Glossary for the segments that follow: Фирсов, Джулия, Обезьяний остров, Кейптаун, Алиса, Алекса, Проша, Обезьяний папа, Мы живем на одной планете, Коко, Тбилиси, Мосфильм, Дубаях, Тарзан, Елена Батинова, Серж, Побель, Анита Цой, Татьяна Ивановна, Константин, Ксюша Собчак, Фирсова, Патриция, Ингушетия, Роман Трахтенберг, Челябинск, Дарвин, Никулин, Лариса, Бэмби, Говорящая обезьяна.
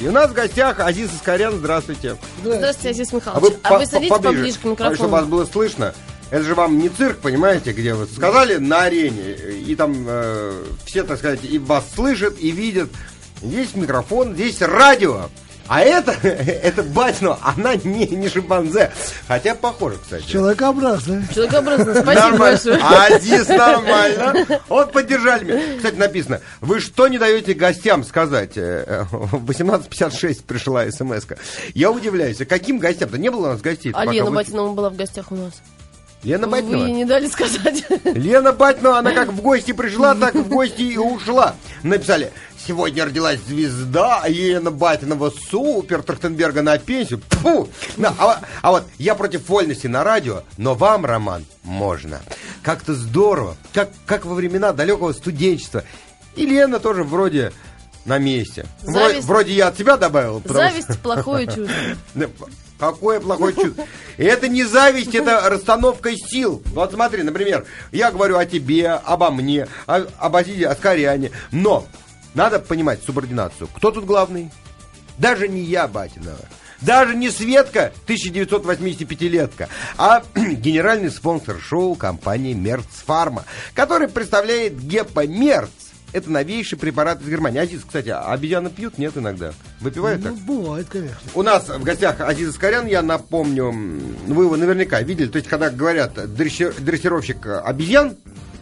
И у нас в гостях Азиз Аскарьян. Здравствуйте. Здравствуйте, Азиз Михайлович. А вы садитесь поближе к микрофону. Чтобы вас было слышно. Это же вам не цирк, понимаете, где вы сказали на арене, и там все, так сказать, и вас слышат, и видят. Здесь микрофон, здесь радио. А это батина, она не шимпанзе. Хотя похоже, кстати. Человекообразно. Человекообразно, спасибо большое. Азиз, нормально. Вот, поддержали меня. Кстати, написано, вы что не даете гостям сказать? В 18.56 пришла смс-ка. Я удивляюсь, а каким гостям-то? Не было у нас гостей? А Лена Батинова была в гостях у нас. Лена Батинова. Вы не дали сказать. Лена Батинова, она как в гости пришла, так в гости и ушла. Написали, сегодня родилась звезда, Елена Батинова супер, Трахтенберга на пенсию. Фу! А вот я против вольности на радио, но вам, Роман, можно. Как-то здорово, как во времена далекого студенчества. И Лена тоже вроде... на месте. Вроде я от тебя добавил. Зависть — плохое чувство. Какое плохое чувство? Это не зависть, это расстановка сил. Вот смотри, например, я говорю о тебе, обо мне, об Азизе Аскарьяне. Но надо понимать субординацию. Кто тут главный? Даже не я, Батинова. Даже не Светка, 1985-летка, а генеральный спонсор шоу — компания Мерцфарма, который представляет Гепа Мерц. Это новейший препарат из Германии. Азиз, кстати, обезьяны пьют? Нет, иногда. Выпивают так? Бывает, конечно. У нас в гостях Азиз Аскарьян, я напомню, вы его наверняка видели. То есть, когда говорят «дрессировщик обезьян»,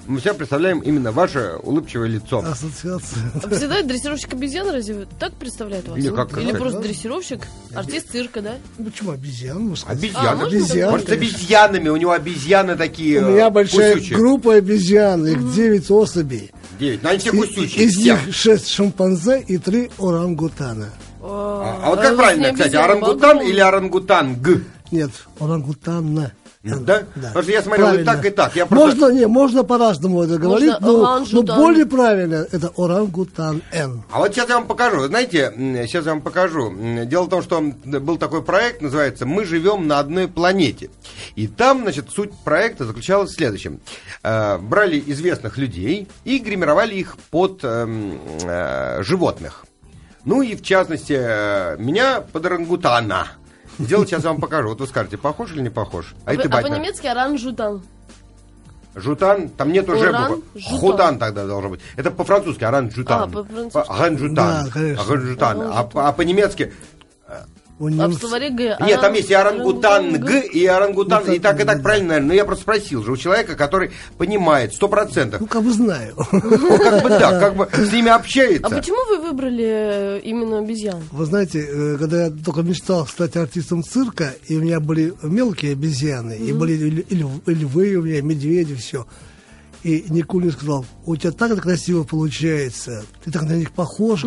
мы себя представляем именно ваше улыбчивое лицо. Ассоциация. А представляет дрессировщик обезьян, разве так представляет вас? Или, просто дрессировщик, артист цирка, да? Почему обезьян? Обезьяны. Может, с обезьянами, у него обезьяны такие. У меня большая кусючие. Группа обезьян, их 9 особей. 9, но они все кусючие. Из них 6 шимпанзе и 3 орангутана. А вот как правильно, кстати, орангутан или орангутанг? Нет, орангутана. Да? Да. Потому что я смотрел правильно. И так. Я просто... Можно по-разному это говорить, но более правильно это орангутан-эн. А вот сейчас я вам покажу. Знаете, Дело в том, что был такой проект, называется «Мы живем на одной планете». И там, значит, суть проекта заключалась в следующем. Брали известных людей и гримировали их под животных. Ну и, в частности, меня под орангутана. Сделать сейчас вам покажу. Вот вы скажете, похож или не похож? А по-немецки орангутан. Жутан, там нету жебу. Худан тогда должно быть. Это по-французски орангутан. А по-немецки... Нет, там есть и орангутанг, и орангутан, и так правильно, наверное. Но я просто спросил же у человека, который понимает 100%. Ну, как бы знаю. Ну, как бы да, как бы с ними общается. А почему вы выбрали именно обезьян? Вы знаете, когда я только мечтал стать артистом цирка, и у меня были мелкие обезьяны, и были львы у меня, медведи, все. И Никулин сказал, у тебя так это красиво получается, ты так на них похож,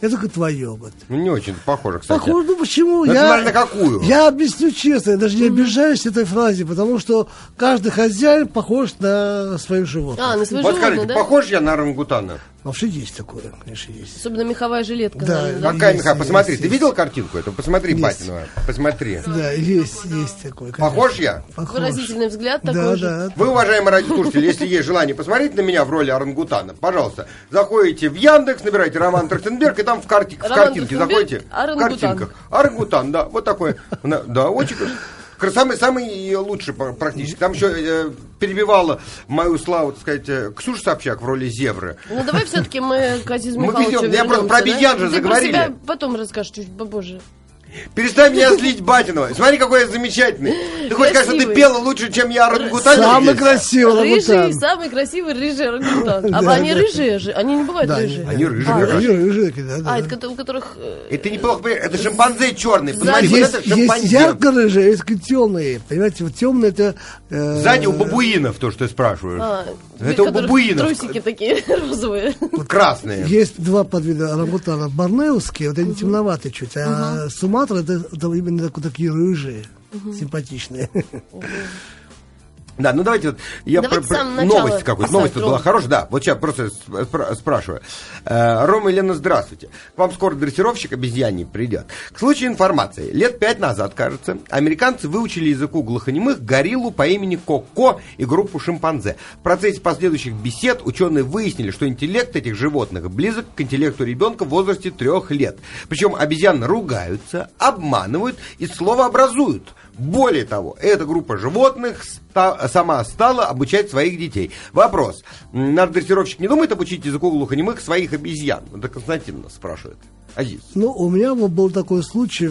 это только твое. Ну, не очень похоже, кстати. Похоже, ну почему? На какую? Я объясню честно, я даже не обижаюсь этой фразе, потому что каждый хозяин похож на свое животное. А, на свое животное, скажите, да? Похож я на орангутана? Вообще есть такое, конечно, есть. Особенно меховая жилетка. Да, да. Какая есть, меховая? Посмотри, есть, ты видел картинку эту? Посмотри, Батинова, посмотри. Да, есть такое. Конечно. Похож я? Похож. Выразительный взгляд такой же. Да. Вы, уважаемые радиослушатели, если есть желание посмотреть на меня в роли орангутана, пожалуйста, заходите в Яндекс, набираете «Роман Трахтенберг», и там в картинке заходите. В картинках. Орангутан, да, вот такое. Да, очень... Самый лучший практически. Там еще перебивала мою славу, так сказать, Ксюша Собчак в роли зебры. Ну, давай все-таки мы к Азизу Михайловичу вернемся. Я просто про обезьян же заговорили. Ты про себя потом расскажешь чуть попозже. Перестань меня злить, Батинова. Смотри, какой я замечательный. Ты хоть, кажется, ты пела лучше, чем я орангутан. Самый красивый орангутан. Рыжий, самый красивый рыжий орангутан. А они рыжие же, они не бывают рыжие. Они рыжие. А, это у которых... Это неплохо, это шимпанзе черный. Посмотри, вот это шимпанзе. Есть ярко-рыжие, есть темные. Понимаете, вот темные это... Сзади у бабуинов то, что ты спрашиваешь. Это у бабуинов. Трусики такие розовые. Красные. Есть два подвида орангутана. Борнеевские, вот они темноватые чуть, а суматные. Это именно такие рыжие, симпатичные. Да, ну давайте вот я новость какую-то. Новость тут была хорошая, да. Вот сейчас просто спрашиваю. Рома и Елена, здравствуйте. К вам скоро дрессировщик обезьяний придет. К случаю информации. 5 лет назад, кажется, американцы выучили языку глухонемых гориллу по имени Коко и группу шимпанзе. В процессе последующих бесед ученые выяснили, что интеллект этих животных близок к интеллекту ребенка в возрасте 3 лет. Причем обезьян ругаются, обманывают и словообразуют. Более того, эта группа животных сама стала обучать своих детей. Вопрос. Наш дрессировщик не думает обучить языку глухонемых своих обезьян? Это Константин нас спрашивает. Азиз. Ну, у меня был такой случай,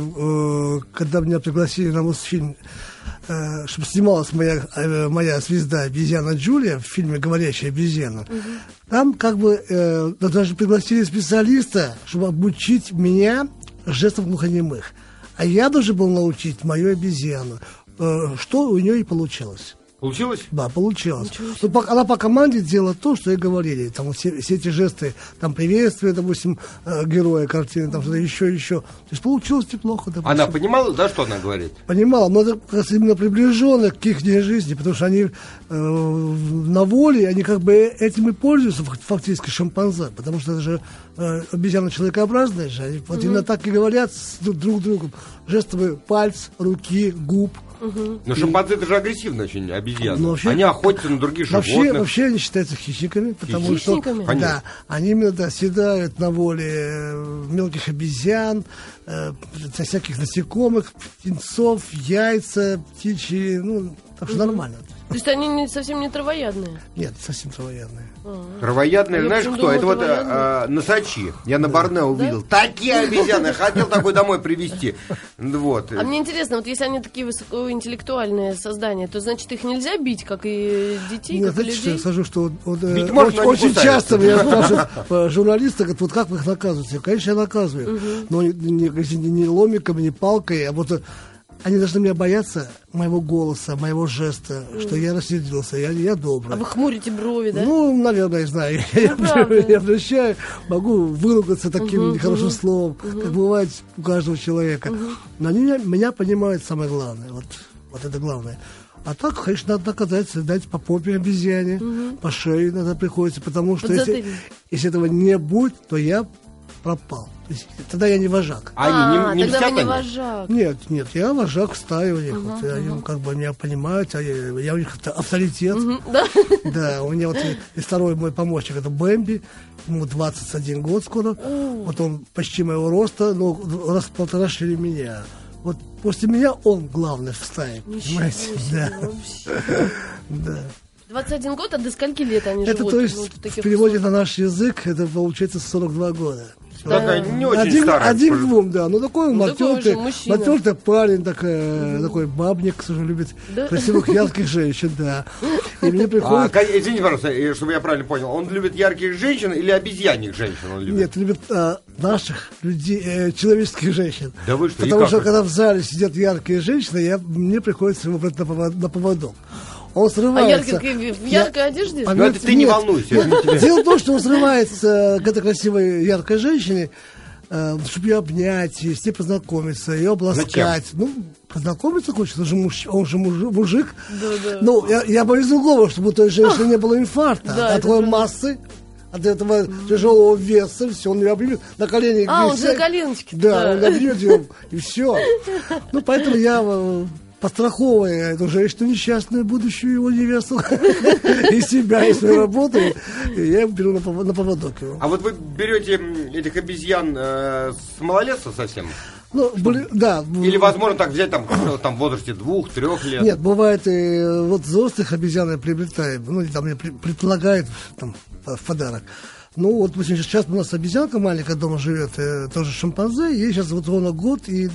когда меня пригласили на Мосфильм, чтобы снималась моя звезда обезьяна Джулия в фильме «Говорящая обезьяна». Угу. Там как бы даже пригласили специалиста, чтобы обучить меня жестам глухонемых. А я должен был научить мою обезьяну, что у нее и получилось. Получилось? Да, получилось. Но она по команде делала то, что и говорили. Там все эти жесты, там приветствие, допустим, героя картины, там что-то еще. То есть получилось неплохо. Допустим. Она понимала, да, что она говорит? Понимала, но это как раз именно приближенно к их жизни, потому что они на воле, они как бы этим и пользуются, фактически шимпанзе, потому что это же обезьяны человекообразные же, они вот именно так и говорят друг с другом. Жестовые пальцы, руки, губ. Но шимпанзе это же агрессивно очень, обезьяны. Вообще, они охотятся на других животных. Вообще они считаются хищниками, потому что да, они именно съедают на воле мелких обезьян, всяких насекомых, птенцов, яйца, птичьи, ну, так что нормально. То есть они совсем не травоядные? Нет, совсем травоядные. Травоядные, я знаешь, кто? Думала, это травоядные. Носачи. Я на Борнео увидел. Да? Такие обезьяны. Хотел такой домой привезти. Вот. А мне интересно, вот если они такие высокоинтеллектуальные создания, то значит их нельзя бить, как и детей, нет, как и людей? Что я скажу, что бить можно, очень часто я спрашиваю журналиста, вот как вы их наказываете? Конечно, я наказываю. Но не ломиком, не палкой, а вот... Они должны меня бояться моего голоса, моего жеста, что я рассердился, я добрый. А вы хмурите брови, да? Ну, наверное, я знаю. Я обращаю, могу выругаться таким нехорошим словом, как бывает у каждого человека. Но они меня понимают, самое главное. Вот это главное. А так, конечно, надо наказать, дать по попе обезьяне, по шее иногда приходится, потому что если этого не будет, то я пропал. Тогда я не вожак. Они не тогда вы не вожак. Нет, я вожак в стае у них. Они как бы меня понимают, я у них авторитет. Да, у меня вот и второй мой помощник, это Бэмби, ему 21 год скоро. Вот он почти моего роста, но раз в полтора шире меня. Вот после меня он главный в стае, понимаете? Да. 21 год, а до скольки лет они живут? Это то есть в переводе на наш язык, это получается 42 года. Такая не очень старая. 1 к 2, да. Ну, такой он натертый парень, такой бабник, к сожалению, любит красивых, ярких женщин, да. И мне приходит... Извините, пожалуйста, чтобы я правильно понял, он любит ярких женщин или обезьяньих женщин он любит? Нет, любит наших людей, человеческих женщин. Да вы что? Потому что, когда в зале сидят яркие женщины, мне приходится его брать на поводок. Он срывается. В яркой одежде? Но это ты не волнуйся. Дело в том, что он срывается к этой красивой яркой женщине, чтобы ее обнять, с ней познакомиться, ее обласкать. Ну, познакомиться хочет, он же мужик. Да. Ну, я боюсь другого, чтобы у той женщины не было инфаркта. Да, от твоей массы, от этого тяжелого веса, все, он ее обнимет на коленях. Он же на коленочке. Да, он обнимет ее, и все. Ну, поэтому я... Постраховывая эту женщину несчастную, будущую его невесту, и себя, и свою работу, я его беру на поводок его. А вот вы берете этих обезьян с малолетства совсем? Ну, да. Или возможно так взять там в возрасте 2-3 лет? Нет, бывает и вот взрослых обезьян я приобретаю, ну, там мне предлагают там, в подарок. Ну, вот сейчас у нас обезьянка маленькая дома живет, тоже шимпанзе, ей сейчас вот ровно 1 год и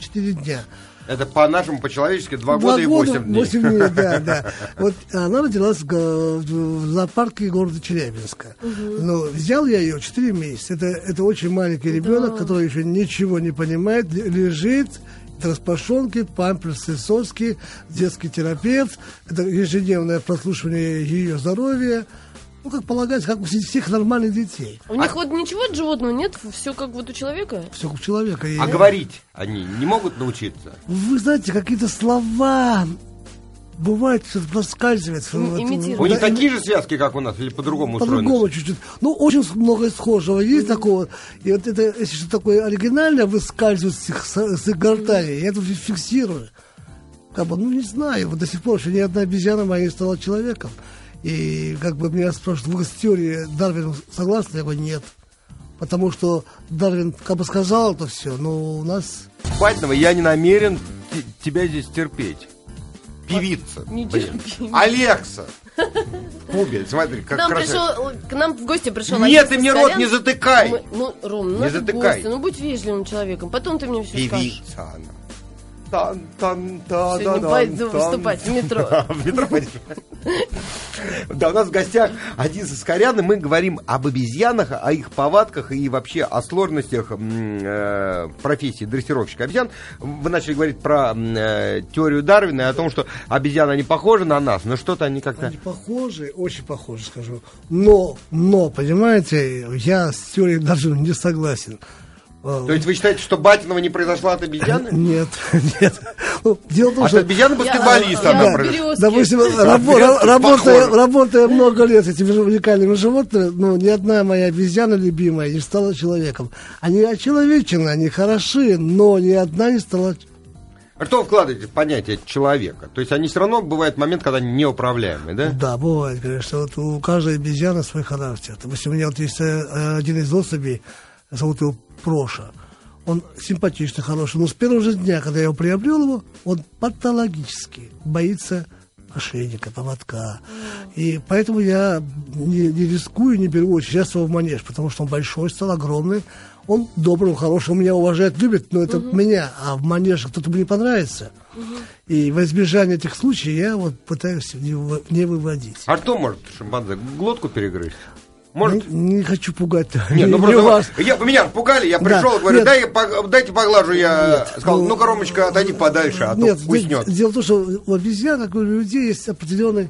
4 дня. Это по-нашему, по-человечески, 2 года и 8 дней. 8 дней, да. Вот она родилась в зоопарке города Челябинска. Но взял я ее 4 месяца. Это очень маленький ребенок, который еще ничего не понимает, лежит, распашонки, памперсы, соски, детский терапевт. Это ежедневное прослушивание ее здоровья. Ну, как полагается, как у всех нормальных детей. У них вот ничего от животного нет? Все как вот у человека? Все как у человека. А говорить они не могут научиться? Вы знаете, какие-то слова бывает, что-то наскальзывает. У них такие же связки, как у нас, или по-другому устроены? По-другому чуть-чуть. Ну, очень много схожего есть такого. И вот это, если что такое оригинальное, выскальзывает с их гортани. Я это фиксирую. Как бы, ну, не знаю. Вот до сих пор еще ни одна обезьяна моя не стала человеком. И как бы меня спрашивают, вы с теорией Дарвина согласны? Я говорю, нет. Потому что Дарвин как бы сказал это все, но у нас... Батинова, я не намерен тебя здесь терпеть. Певица. Алекса. Побель, смотри, как красиво. К нам в гости пришел Алекса. Нет, ты мне рот не затыкай. Ну, Ром, ну это гости, ну будь вежливым человеком. Потом ты мне все скажешь. Певица она. Сегодня пойду выступать в метро. В метро пойдешь. Да, у нас в гостях Азиз Аскарьян, и мы говорим об обезьянах, о их повадках и вообще о сложностях профессии дрессировщика обезьян. Вы начали говорить про теорию Дарвина, о том, что обезьяны, они похожи на нас, но что-то они как-то... Они похожи, очень похожи, скажу. Но, понимаете, я с теорией даже не согласен. То есть вы считаете, что Батинова не произошла от обезьяны? Нет, нет. Ну, дело в том, что... От обезьяны-баскетболиста она произошла. Допустим, работая много лет с этими уникальными животными, ну, ни одна моя обезьяна любимая не стала человеком. Они очеловечены, они хороши, но ни одна не стала... А что вы вкладываете в понятие человека? То есть они все равно, бывает момент, когда они неуправляемые, да? Да, бывает, конечно. Вот у каждой обезьяны свой характер. Допустим, у меня вот есть один из особей, зовут его Проша. Он симпатичный, хороший. Но с первого же дня, когда я его приобрел, он патологически боится ошейника, поводка. И поэтому я не рискую, не беру очень часто его в манеж, потому что он большой стал, огромный. Он добрый, хороший, меня уважает, любит, но это меня. А в манеже кто-то мне понравится. И во избежание этих случаев я вот пытаюсь не выводить. А что может шимпанзе? Глотку перегрызть? Может? Не хочу пугать. Нет, ну просто меня пугали, я пришел, да, говорю, дайте поглажу, я нет, сказал, ну-ка, Ромочка, отойди подальше, а нет, то уснет. Дело в том, что у обезьян, как у людей, есть определенное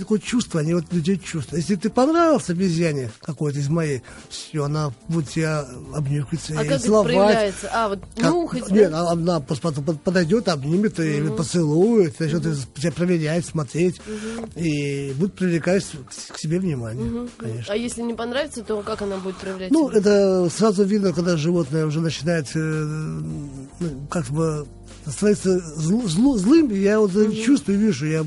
такое чувство, они вот людей чувствуют. Если ты понравился обезьяне какой-то из моей, все, она будет тебя обнюхаться, и как целовать. Это проявляется? Вот нюхать? Нет, она подойдет, обнимет, или поцелует, тебя проверяет, смотреть, и будет привлекать к себе внимание, конечно. А если не понравится, то как она будет проявлять? Ну, это сразу видно, когда животное уже начинает как бы становиться злым, я вот чувствую, вижу,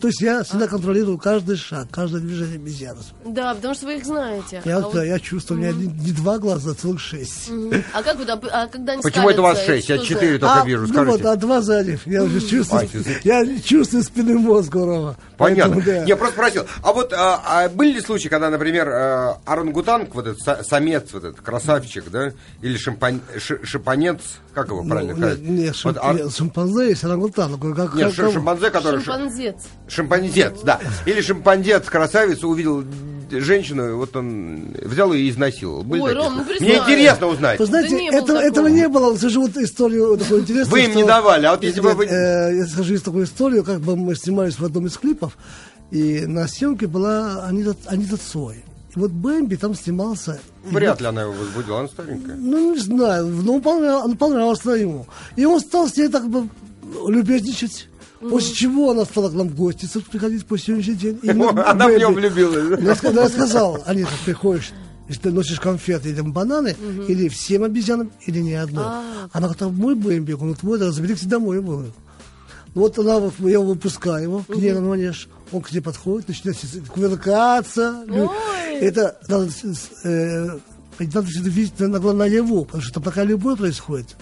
то есть я всегда контролирую каждый шаг, каждое движение обезьяны. Да, потому что вы их знаете. Я чувствую, у меня не два глаза, а целых 6. А как вы, когда они скалятся? Почему это у вас 6? Я 4 только вижу, скажите. Ну вот, а 2 сзади. Я уже чувствую спины мозга, Рома. Понятно. Я просто спросил. А вот были ли случаи, когда, например, орангутанг, вот этот самец, вот этот красавчик, да, или шимпанец, как его правильно сказать? Нет, шимпанзе есть орангутанг. Нет, шимпанзе, который... Шимпанзец, да. Или шимпанзец-красавец увидел женщину, вот он взял ее и изнасиловал. Ой, Ром, ну признай. Мне интересно узнать. Вы знаете, этого не было. Скажу вот историю такую интересную. Вы им не давали. А вот если бы... Я скажу такую историю, как бы мы снимались в одном из клипов, и на съемке была Анита Цой. И вот Бэмби там снимался. Вряд ли она его возбудила, она старенькая. Ну, не знаю, но он понравился ему. И он стал с ней так бы любезничать. После чего она стала к нам в гости приходить по сегодняшний день. Она в него влюбилась. Я сказал, Алиса, приходишь, если ты носишь конфеты или бананы, или всем обезьянам, или ни одной. Она говорит, мой Бэмбик, он твой, заберите домой его. Вот она, я выпускаю его, к ней на манеж, он к ней подходит, начинает кувыркаться. Это надо видеть наяву, потому что пока любовь происходит.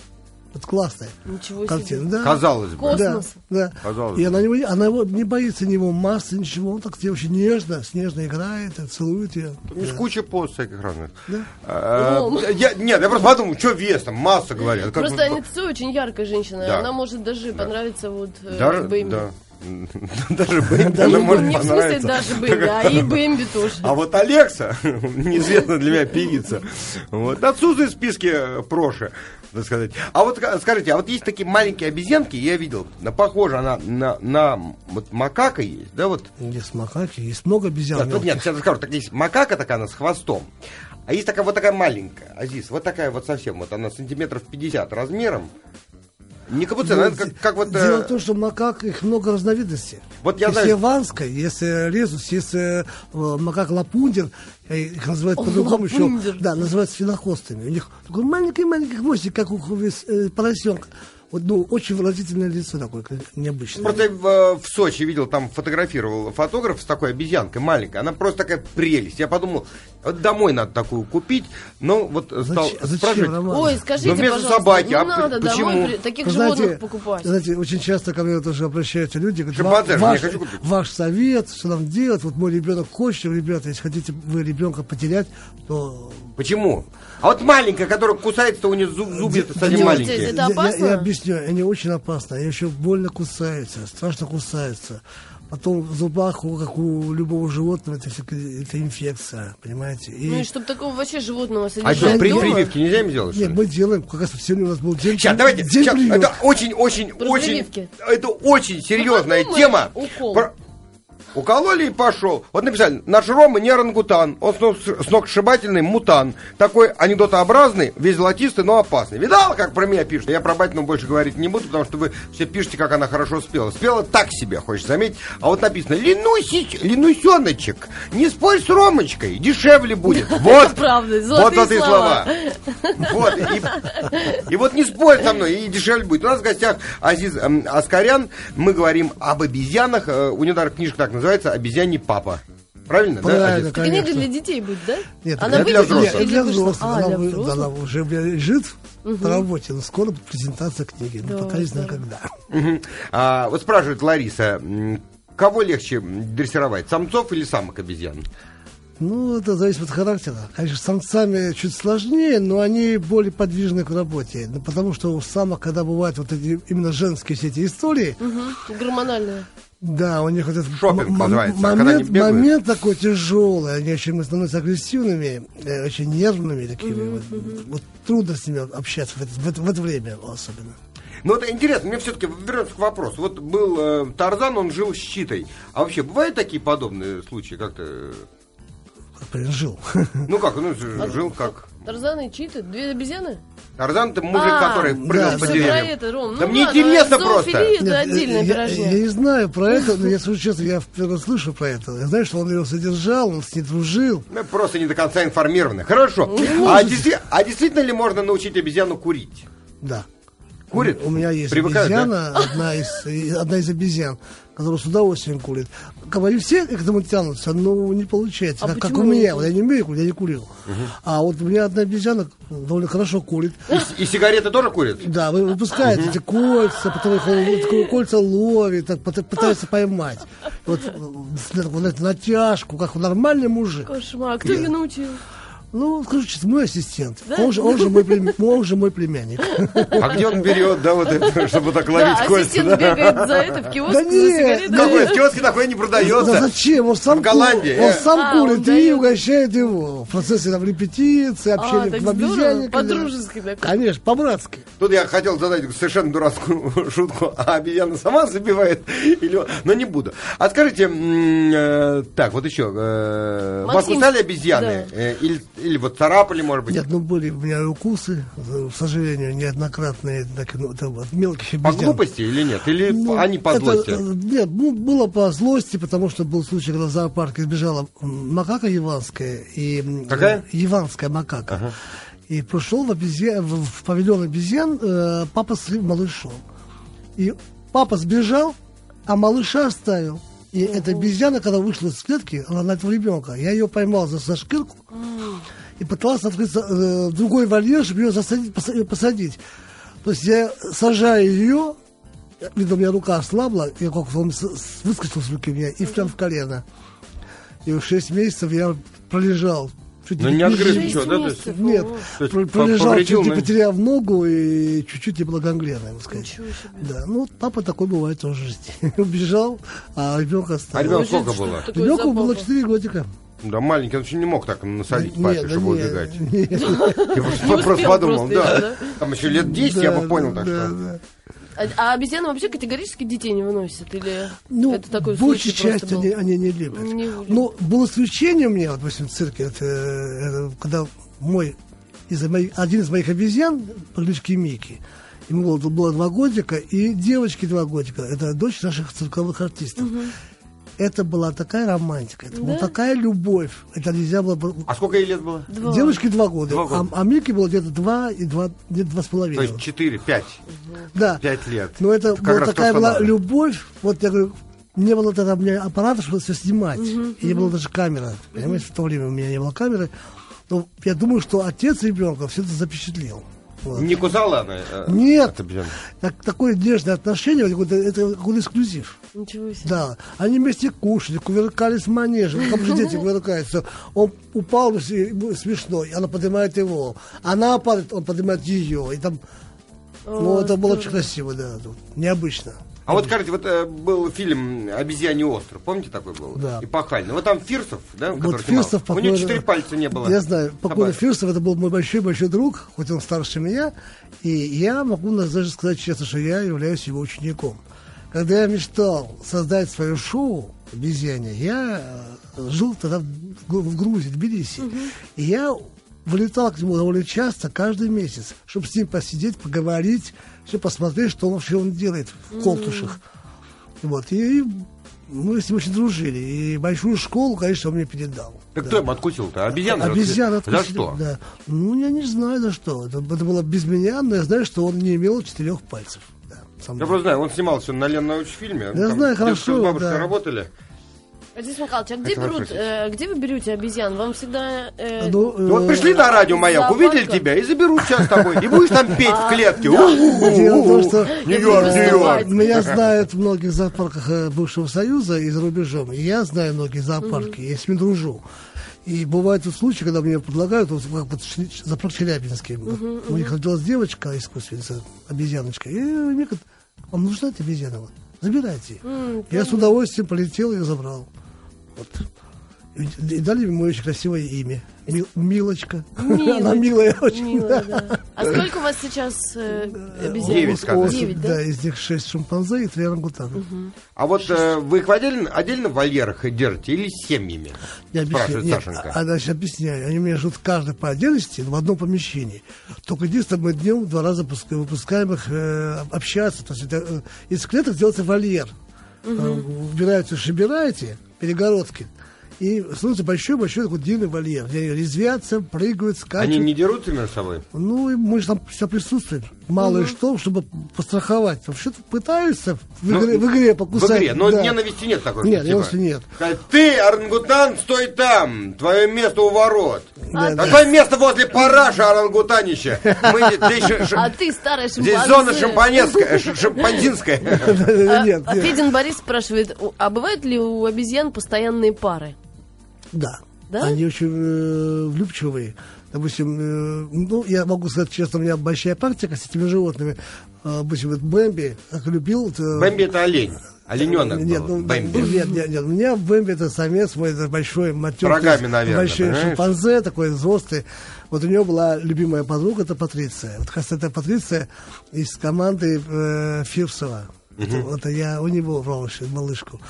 Вот классная картина, да? Казалось бы. Космос. Да. Казалось и бы. Она его не боится, ни его массы, ничего. Он так тебе очень нежно играет, целует ее. Есть куча пост всяких разных. Да? Нет, я просто подумал, что вес там, масса говорят. Просто Анита Цой очень яркая женщина. Да. Она может даже понравиться вот Бэмби. Да. Даже Бэмби она может понравиться. Не в смысле даже Бэмби, а и Бэмби тоже. А вот Алекса, неизвестная для меня певица, отсутствует в списке Проши. А вот скажите, а вот есть такие маленькие обезьянки, я видел, похожа она на вот макака есть, да вот? Есть макаки, есть много обезьян. Да, нет, сейчас расскажу, так есть макака такая, она с хвостом, а есть такая вот такая маленькая, Азиз, вот такая вот совсем, вот она сантиметров 50 размером. Не капуцины, но, наверное, как вот... Дело в том, что макак, их много разновидностей. Вот я знаю... Есть яванская, есть резус, есть макак-лапундер, их называют по-другому еще... Да, называют свинохвостами. У них такой маленький-маленький хвостик, как у поросенка. Вот, ну, очень выразительное лицо такое, необычное. Просто я в Сочи видел, там фотографировал фотограф с такой обезьянкой маленькой. Она просто такая прелесть. Я подумал, домой надо такую купить. Но вот стал спрашивать. Ой, скажите, но вместо собаки, не надо почему? Домой таких животных покупать. Знаете, очень часто ко мне тоже обращаются люди. Говорят, ваш совет, что нам делать? Вот мой ребенок хочет, ребята, если хотите вы ребенка потерять, то... Почему? А вот маленькая, которая кусается, у нее зубы совсем маленькие. Это опасно? Я объясню, они очень опасны. Они еще больно кусаются, страшно кусаются. Потом в зубах, как у любого животного, это инфекция, понимаете? И... Ну и чтобы такого вообще животного содержать дома... А что, прививки нельзя им делать? Нет, мы делаем, как раз сегодня у нас был день. Сейчас, давайте, день сейчас. Это очень, это очень серьезная тема. Укол. Укололи и пошел. Вот написали, наш Рома не орангутан, он сногсшибательный мутан. Такой анекдотообразный, весь золотистый, но опасный. Видал, как про меня пишут? Я про Батину больше говорить не буду, потому что вы все пишете, как она хорошо спела. Спела так себе, хочешь заметить. А вот написано, Ленусеночек, не спорь с Ромочкой, дешевле будет. Вот, вот эти слова. Вот, и вот не спорь со мной, и дешевле будет. У нас в гостях Азиз Аскарьян, мы говорим об обезьянах. У него даже книжка так называется. Называется «Обезьяний папа». Правильно, правильно, да? Это книга для детей будет, да? Нет, она для взрослых. Нет, для взрослых. Она уже лежит на работе, но скоро будет презентация книги. Да, пока не знаю, когда. Вот спрашивает Лариса, кого легче дрессировать, самцов или самок обезьян? Ну, это зависит от характера. Конечно, с самцами чуть сложнее, но они более подвижны к работе. Ну, потому что у самок, когда бывают вот эти именно женские все эти истории... Угу, гормональные. Да, у них вот этот момент такой тяжелый, они очень становятся агрессивными, очень нервными такими. Вот трудно с ними общаться в это время особенно. Ну, это интересно, мне все-таки вернемся к вопросу. Вот был Тарзан, он жил с читой. А вообще бывают такие подобные случаи как-то? Жил. Ну как, ну жил как? Тарзан и читы, две обезьяны? Тарзан это мужик, который прыгал по деревьям. Да мне интересно просто. Я не знаю про это, но я честно, я впервые слышу про это. Я знаю, что он его содержал, он с ним дружил. Мы просто не до конца информированы. Хорошо. А действительно ли можно научить обезьяну курить? Да. Курит? У меня есть обезьяна, одна из обезьян, которая с удовольствием курит. Они все к этому тянутся, но не получается. А как у меня. Вот я не умею курить, я не курил. А вот у меня одна обезьяна довольно хорошо курит. И сигареты тоже курит? Да, выпускает эти кольца, потом их кольца ловит, пытается поймать. Вот натяжку, как нормальный мужик. Кошмар, кто ее научил? Ну, скажу честно, мой ассистент. Да? Он же мой племянник. А где он берет, да, вот это, чтобы так ловить кольца? Да, ассистент бегает за это в киоске. Да нет, в киоске такое не продается. Да зачем? Он сам курит и угощает его. В процессе там репетиции, общения в обезьяннике. По-дружески такое. Конечно, по-братски. Тут я хотел задать совершенно дурацкую шутку. А обезьяна сама забивает? Но не буду. А скажите, так, вот еще. Вас кусали обезьяны? Или вот царапали, может быть? Нет, ну были у меня укусы, к сожалению, неоднократные, так, ну, там, от мелких обезьян. По глупости или нет? Или ну, они по злости? Нет, ну, было по злости, потому что был случай, когда в зоопарке сбежала макака яванская. Какая? Яванская макака. Ага. И пришел в павильон обезьян папа с малышом. И папа сбежал, а малыша оставил. И эта обезьяна, когда вышла из клетки, она на этого ребенка, я ее поймал за шкирку и пытался открыть другой вольер, чтобы ее посадить. То есть я сажаю ее, видно, у меня рука ослабла, я как-то он выскочил с руки у меня и прям в колено. И 6 месяцев я пролежал. Ну не открыл ничего, да? Нет, пролежал, чуть не потеряв ногу и чуть-чуть не было гангрена, я могу сказать. Да, ну папа такой бывает тоже в жизни. Убежал, а ребенка оставил. А ребенку сколько было? Ребенку было 4 годика. Да, маленький, он еще не мог так насолить папе, чтобы убегать. Я просто подумал, да. Там еще лет 10, я бы понял так, что... А обезьяны вообще категорически детей не выносят? Или ну, это такой большей частью они не любят. Но было исключение у меня, допустим, в цирке, это когда один из моих обезьян по кличке Микки, ему было 2 годика, и девочке 2 годика. Это дочь наших цирковых артистов. Угу. Это была такая романтика, это была такая любовь. Это нельзя было... А сколько ей лет было? 2. Девочке 2 года. 2 года. А Мике было где-то 2 и 2, где-то 2,5. То есть 4, 5. Да. 5 лет. Но это была такая была любовь. Вот я говорю, не было тогда у меня аппарата, чтобы все снимать. И не было даже камеры. Понимаете, в то время у меня не было камеры. Но я думаю, что отец ребенка все это запечатлел. Вот. Не кусала она? Нет. Такое нежное отношение, это какой-то эксклюзив. Ничего себе. Да. Они вместе кушали, кувыркались в манеже. Как же дети кувыркаются. Он упал, смешно, и она поднимает его. Она падает, он поднимает ее. И там... Ну, это было очень красиво, да. Необычно. А вот, скажите, вот был фильм «Обезьяний остров», помните, такой был? Да. Эпохальный. Вот там Фирсов, да? Вот Фирсов, покойный... У него 4 пальца не было. Я знаю, покойный Фирсов, это был мой большой-большой друг, хоть он старше меня, и я могу даже сказать честно, что я являюсь его учеником. Когда я мечтал создать свое шоу «Обезьяне», я жил тогда в Грузии, в Тбилиси, и я вылетал к нему довольно часто, каждый месяц, чтобы с ним посидеть, поговорить, все посмотреть, что он вообще делает в колтушах. Вот. И мы с ним очень дружили. И большую школу, конечно, он мне передал. Так кто ему откусил-то? Обезьяна? Обезьяна откусила. За что? Да. Ну, я не знаю, за что. Это было без меня, но я знаю, что он не имел 4 пальцев. Да, я просто знаю, он снимался на Лене Научном фильме. Я знаю, хорошо. С бабушкой работали. Здесь, Михайлович, а где вы берете обезьян? Вам всегда... вот пришли на радио «Маяк», увидели тебя и заберут сейчас с тобой. И будешь там петь в клетке. Нью-Йорк, Нью-Йорк. Меня знают в многих зоопарках бывшего Союза и за рубежом. И я знаю многие зоопарки, я с ними дружу. И бывают случаи, когда мне предлагают, вот зоопарк Челябинский. У них родилась девочка, искусственница, обезьяночка. И мне говорят, вам нужна эта обезьяна? Забирайте. Я с удовольствием полетел и забрал. Вот. И дали ему очень красивое имя. Милочка. Она милая очень. Милая, да. А сколько у вас сейчас обезьян? 9, да? Да, из них 6 шимпанзе и 3 орангутана. А вот вы их отдельно в вольерах держите или с семьями? Я объясняю. Нет, объясняю. Они у меня живут каждый по отдельности, но в одном помещении. Только единственное, мы днем 2 раза выпускаем их общаться. То есть из клеток делается вольер. Убираются шибираете, перегородки. И становится большой-большой такой дивный вольер. Где резвятся, прыгают, скачут. Они не дерутся между собой? Ну, мы же там все присутствуем. Мало ли что, чтобы постраховать. Вообще-то пытаются в игре покусать. В игре, но ненависти нет такой. Нет, ненависти нет. Ты, орангутан, стой там. Твое место у ворот. Твое место возле параша, орангутанища. А ты, старая шимпанзе. Здесь зона шимпанзинская. Федин Борис спрашивает, а бывают ли у обезьян постоянные пары? Да. Да, они очень влюбчивые. Допустим, я могу сказать честно, у меня большая практика с этими животными. Допустим, вот Бэмби, как любил... Бэмби это олень. Олененок был. Бэмби. Нет, у меня Бэмби это самец, мой это большой матерый. Рогами, наверное. Большой шимпанзе, такой взрослый. Вот у него была любимая подруга, это Патриция. Вот, кажется, это Патриция из команды Фирсова. Вот я у него брал еще малышку.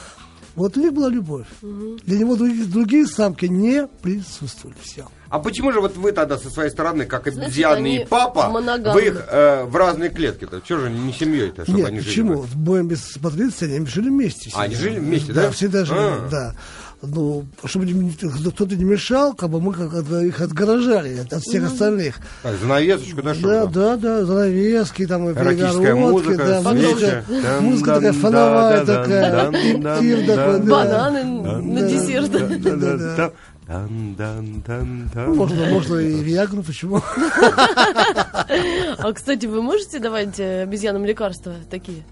Вот у них была любовь. Для него другие самки не присутствовали. Все. А почему же вот вы тогда со своей стороны, как обезьяны и папа, вы их в разные клетки-то? Чего же не семьей-то, чтобы они жили? Нет, почему? В Бэмби с Патрицией они жили вместе. А, они жили вместе, да? Да, всегда жили, да. Ну, чтобы кто-то не мешал, как бы мы их отгорожали от всех остальных. Так, занавесочку, да, что? Да, занавески, там, и перегородки, да, музыка такая фоновая, такая, тир такой. Бананы на десерт. Да. Можно и виагру, почему? А, кстати, вы можете давать обезьянам лекарства такие?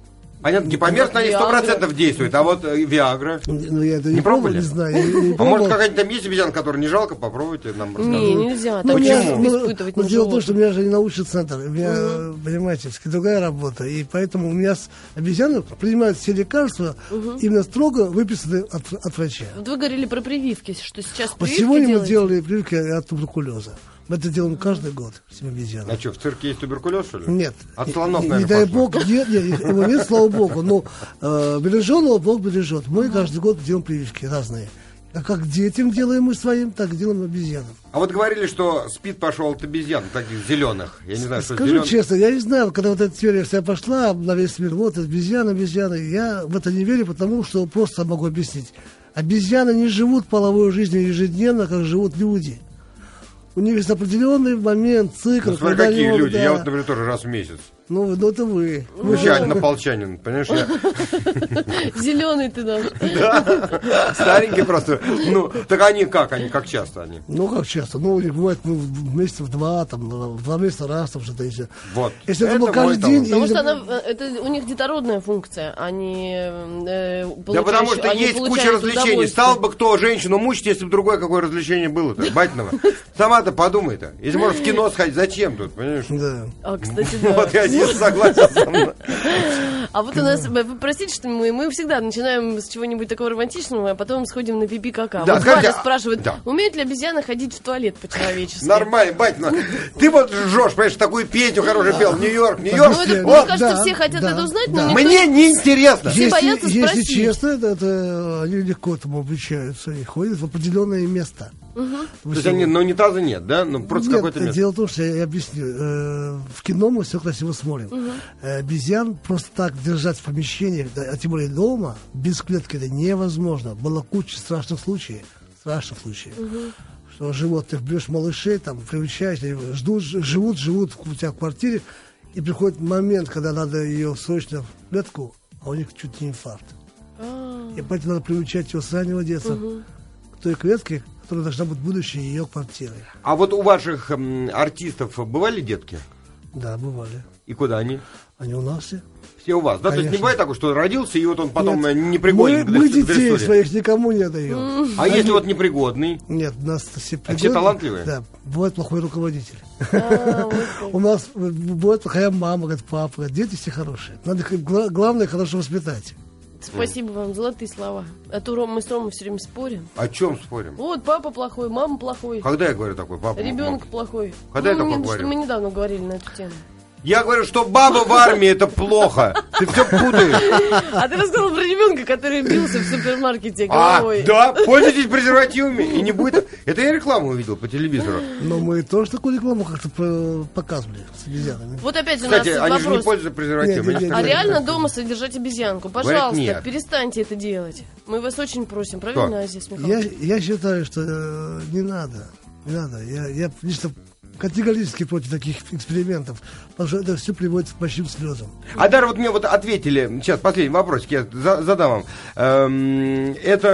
Понятно, гипомерт на них 100% действует, а вот Виагра. Ну, я это не пробовал, не знаю. А может, какая-нибудь там есть обезьяна, которую не жалко, попробуйте нам рассказать. Не, нельзя. Почему? Дело в том, что у меня же не научный центр. У меня, понимаете, другая работа. И поэтому у меня обезьяны принимают все лекарства, именно строго выписаны от врача. Вот вы говорили про прививки, что сейчас прививки делаете? Сегодня мы делали прививки от туберкулеза. Мы это делаем каждый год с обезьянами. А что, в цирке есть туберкулез, что ли? Нет. От слонов, наверное, не дай бог, нет, его нет, слава богу. Но береженого Бог бережет. Мы каждый год делаем прививки разные. А как детям делаем мы своим, так делаем обезьянам. А вот говорили, что СПИД пошел от обезьян, таких зеленых. Я не знаю, что скажу зелен... честно, я не знаю, когда вот эта теория вся пошла на весь мир, вот обезьяны. Я в это не верю, потому что просто могу объяснить. Обезьяны не живут половой жизнью ежедневно, как живут люди. У них есть определенный момент, цикл. Ну, смотри, какие он, люди. Да. Я вот, например, тоже раз в месяц. Ну, это вы. Ну, я однополчанин, понимаешь? Зеленый ты нам. Да. Старенький просто. Ну, так они как? Они как часто? Они? Ну, как часто? Ну, у них бывает месяцев два, там, 2 месяца раз, там, что-то еще. Вот. Если это был каждый день... Потому что это у них детородная функция, они получают... Да потому что есть куча развлечений. Стал бы кто женщину мучить, если бы другое какое развлечение было-то, Батинова. Сама-то подумай-то. Если можешь в кино сходить, зачем тут, понимаешь? Да. А, кстати, да. Согласен. А вот у нас, простите, что мы всегда начинаем с чего-нибудь такого романтичного, а потом сходим на пипи-кака. Да, вот Валя спрашивает, да, умеют ли обезьяны ходить в туалет по-человечески? Нормально, Батина. Ты вот жжешь, понимаешь, такую песню хорошую пел. Нью-Йорк, Нью-Йорк. Ну, это, мне кажется, да, все хотят это узнать, но никто... Мне неинтересно. Все боятся спросить. Если честно, это они легко этому обучаются и ходят в определенное место. То есть они, но унитаза нет, да? Ну, просто нет, какое-то место. Дело в том, что я объясню. В кино мы все красиво смотрим. Обезьян просто так держать в помещении, а тем более дома, без клетки, это невозможно. Было куча страшных случаев. Что животных бьешь, малышей, там, приучаешь, живут у тебя в квартире, и приходит момент, когда надо ее срочно в клетку, а у них чуть не инфаркт. И поэтому надо приучать ее с раннего детства к той клетке, которая должна быть в будущее ее квартиры. А вот у ваших артистов бывали детки? Да, бывали. И куда они? Они у нас все. Все у вас, да? Конечно. То есть не бывает такого, что родился, и вот он потом непригоден? Мы детей своих никому не отдаем. А если вот непригодный? Нет, у нас все пригодные. А все талантливые? Да, бывает плохой руководитель. У нас бывает плохая мама, говорит, папа, дети все хорошие. Надо, главное, хорошо воспитать. Спасибо вам, золотые слова. А то мы с Ромой все время спорим. О чем спорим? Вот, папа плохой, мама плохой. Когда я говорю такой, папа? Ребенок плохой. Когда я такой говорю? Мы недавно говорили на эту тему. Я говорю, что баба в армии это плохо. Ты все путаешь. А ты рассказал про ребенка, который бился в супермаркете головой. А, да, пользуйтесь презервативами и не будет. Это я рекламу увидел по телевизору. Но мы тоже такую рекламу как-то показывали с обезьянами. Вот опять у нас вопрос. Кстати, они же не пользуются презервативами. А реально дома содержать обезьянку? Пожалуйста, перестаньте это делать. Мы вас очень просим, правильно, Азиз Михайлович? Я считаю, что не надо. Не надо. Я лично категорически против таких экспериментов, потому что это все приводит к большим слезам. Адар, вот мне вот ответили, сейчас последний вопросик я задам вам. Это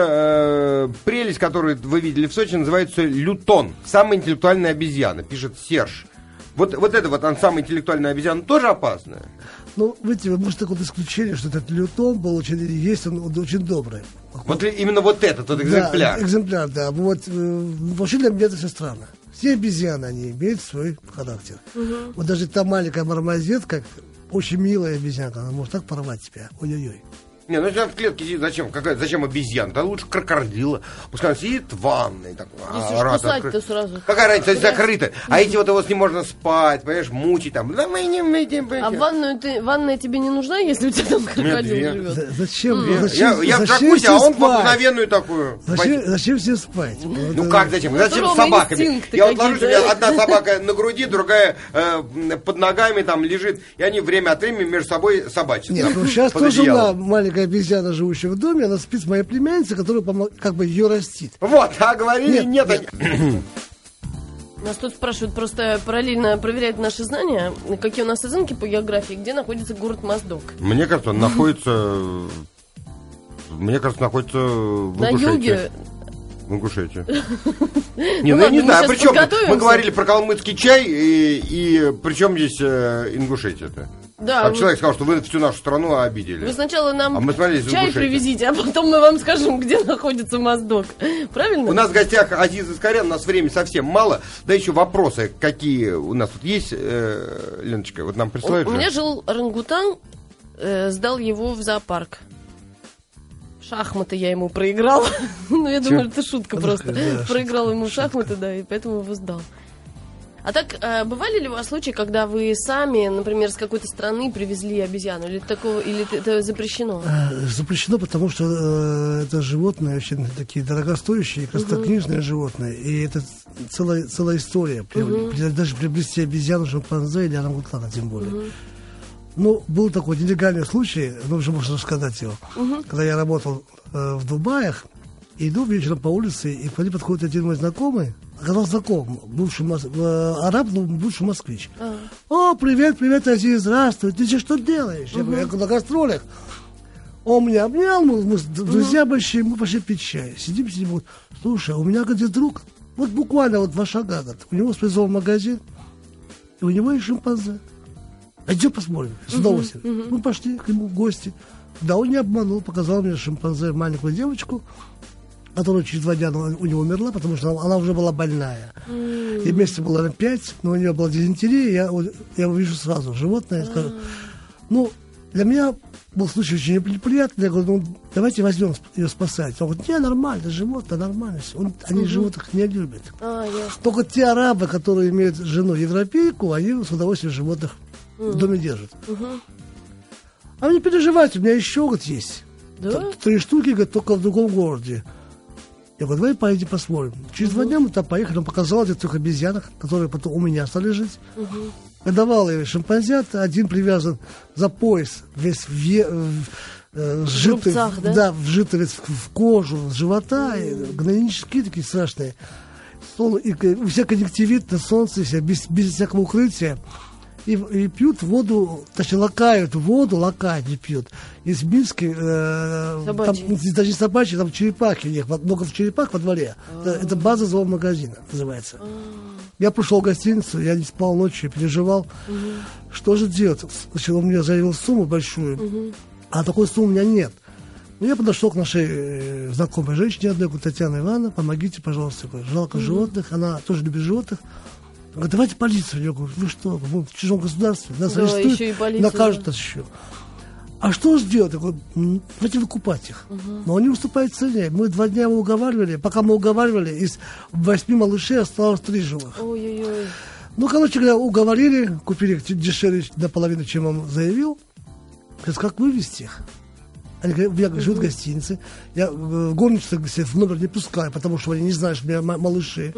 прелесть, которую вы видели в Сочи, называется лютон, самая интеллектуальная обезьяна, пишет Серж. Вот это вот он, самая интеллектуальная обезьяна, тоже опасная? Ну, видите, может, такое исключение, что этот лютон был очень, есть он очень добрый. Вот именно вот этот вот экземпляр. Да, экземпляр, да. Вот, вообще для меня это все странно. Все обезьяны, они имеют свой характер. Вот даже та маленькая мармозетка, очень милая обезьянка, она может так порвать тебя. Ой-ой-ой. Не, ну если в клетке сидит, зачем обезьяна? Да лучше крокодила. Пускай она сидит в ванной. Так, сразу. Какая разница, если закрыта. А если вот его с ним можно спать, понимаешь, мучить там. Да мы не выйдем. А ванная тебе не нужна, если у тебя там крокодил живет? Зачем? Я в джакузи, а он в обыкновенную такую. Зачем все спать? Ну как зачем? Зачем с собаками? Я вот ложусь, у меня одна собака на груди, другая под ногами там лежит. И они время от времени между собой собачатся. Нет, сейчас тоже маленькая обезьяна, живущая в доме, она спит с моей племянницей, которая как бы ее растит. Вот, а говорили, нет. Нас тут спрашивают, просто параллельно проверяют наши знания, какие у нас оценки по географии, где находится город Моздок. Мне кажется, он находится... Мне кажется, находится в Ингушетии. На юге... В Ингушетии. Не, ну я не знаю, причем мы говорили про калмыцкий чай, и причем здесь Ингушетия-то? Да, как человек сказал, что вы всю нашу страну обидели. Вы сначала нам чай привезите, а потом мы вам скажем, где находится Моздок. Правильно? У нас в гостях Азиз Аскарьян, у нас времени совсем мало. Да еще вопросы, какие у нас тут есть, Леночка, вот нам присылают. У меня жил орангутан, сдал его в зоопарк. Шахматы я ему проиграл. Ну, я думаю, это шутка просто. Проиграл ему шахматы, да, и поэтому его сдал. А так, бывали ли у вас случаи, когда вы сами, например, с какой-то страны привезли обезьяну? Или такого, или это запрещено? Запрещено, потому что это животные вообще такие дорогостоящие, краснокнижные животные. И это целая история. Даже приобрести обезьяну шимпанзе или орангутана, тем более. Ну, был такой нелегальный случай, ну, уже можно рассказать его. Когда я работал в Дубаях, иду вечером по улице, и ко мне подходит один мой знакомый, оказался знаком, бывший араб, но бывший москвич. О, привет, привет, Азиз, здравствуй, ты что делаешь? Я говорю, на гастролях. Он меня обнял, мы друзья большие, мы пошли пить чай. Сидим, вот, слушай, у меня один друг, вот буквально вот два шага, у него связал магазин, и у него есть шимпанзе. Пойдем посмотрим, с удовольствием. Мы пошли к нему в гости. Да, он не обманул, показал мне шимпанзе, маленькую девочку, которая через 2 дня у него умерла, потому что она уже была больная. И вместе было на 5, но у нее была дизентерия, я вижу сразу животное. Скажу. Ну, для меня был случай очень неприятный. Я говорю, ну, давайте возьмем ее спасать. Он говорит, не, нормально, животное, нормально. Они животных не любят. Только те арабы, которые имеют жену европейку, они с удовольствием животных в доме держат. А мне переживать, у меня еще вот есть. 3 штуки, говорит, только в другом городе. Я говорю, давай поедем посмотрим. Через 2 дня мы туда поехали, он показал этих 2 обезьянок, которые потом у меня стали жить. Я давал ей шимпанзят, один привязан за пояс, весь вжитый, в кожу, с живота, гнойнические такие страшные. У всех конъюнктивит на солнце, без всякого укрытия. И пьют воду, точнее, лакают воду, лакать пьют. Из Минска, даже собачьи, там черепахи у них, много черепах во дворе. Это база зоомагазина называется. Я пришел в гостиницу, я не спал ночью, переживал. Что же делать? Он мне заявил сумму большую, а такой суммы у меня нет. Ну, я подошел к нашей знакомой женщине, одной, Татьяне Ивановне, помогите, пожалуйста. Жалко животных, она тоже любит животных. Говорит, давайте полицию. Я говорю, вы что, мы в чужом государстве, нас арестуют, накажут нас еще. А что сделать? Я говорю, давайте выкупать их. Но они уступают цене. Мы 2 дня его уговаривали. Пока мы уговаривали, из 8 малышей осталось 3 живых. Ой-ой-ой. Ну, короче говоря, уговорили, купили дешевле наполовину, чем он заявил. Говорит, как вывезти их? Они говорят, у меня живут в гостинице. Я горничных в номер не пускаю, потому что они не знают, что у меня малыши.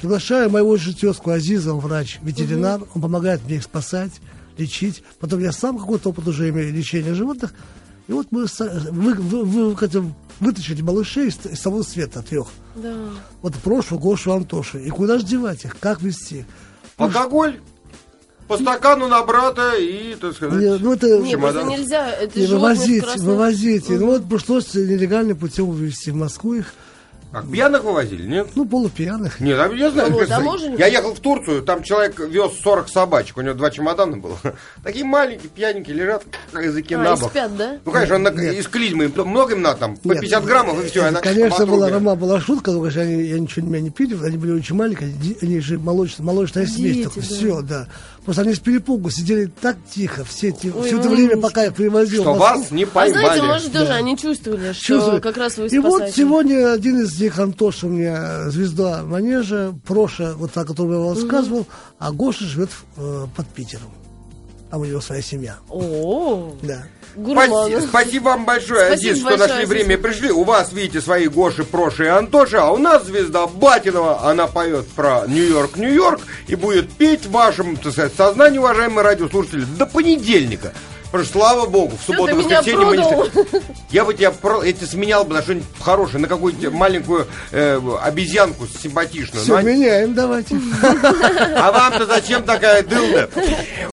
Приглашаю мою тезку Азиза, он врач, ветеринар. Он помогает мне их спасать, лечить. Потом я сам какой-то опыт уже имею лечения животных. И вот мы вытащили малышей из того света 3. Да. Вот Прошу, Гошу, Антошу. И куда же девать их? Как вести? Алкоголь! По стакану на брата и, так сказать, не, ну это чемодан. Нет, нельзя, это не, вывозите. Ну вот пришлось нелегальным путем вывезти в Москву их. А пьяных вывозили, нет? Ну, полупьяных. Нет, я знаю. Я ехал в Турцию, там человек вез 40 собачек, у него 2 чемодана было. Такие маленькие, пьяненькие, лежат на языке на бок. Спят, да? Ну, конечно, он из клизмы, много им надо, там, по 50 граммов, и все. Конечно, была шутка, но, конечно, я ничего не пили, они были очень маленькие, они же молочная смесь, все, да. Просто они с перепугу сидели так тихо все это время, пока я привозил. Что вас не поймали. А знаете, может, даже они чувствовали, что как раз вы спасаете. И вот сегодня один из них, Антош, у меня звезда манежа, Проша, вот та, которую я вам рассказывал, а Гоша живет под Питером. А у него своя семья. О-о-о. Да. Спасибо вам большое, Азиз, что нашли время и пришли. У вас, видите, свои Гоши, Проши и Антоши, а у нас звезда Батинова. Она поет про Нью-Йорк, Нью-Йорк и будет петь в вашем, так сказать, сознании, уважаемые радиослушатели, до понедельника. Потому что, слава богу, в субботу, воскресенье мы не... Я бы тебя сменял бы на что-нибудь хорошее, на какую-нибудь маленькую обезьянку симпатичную. Все, меняем, давайте. А вам-то зачем такая дылда?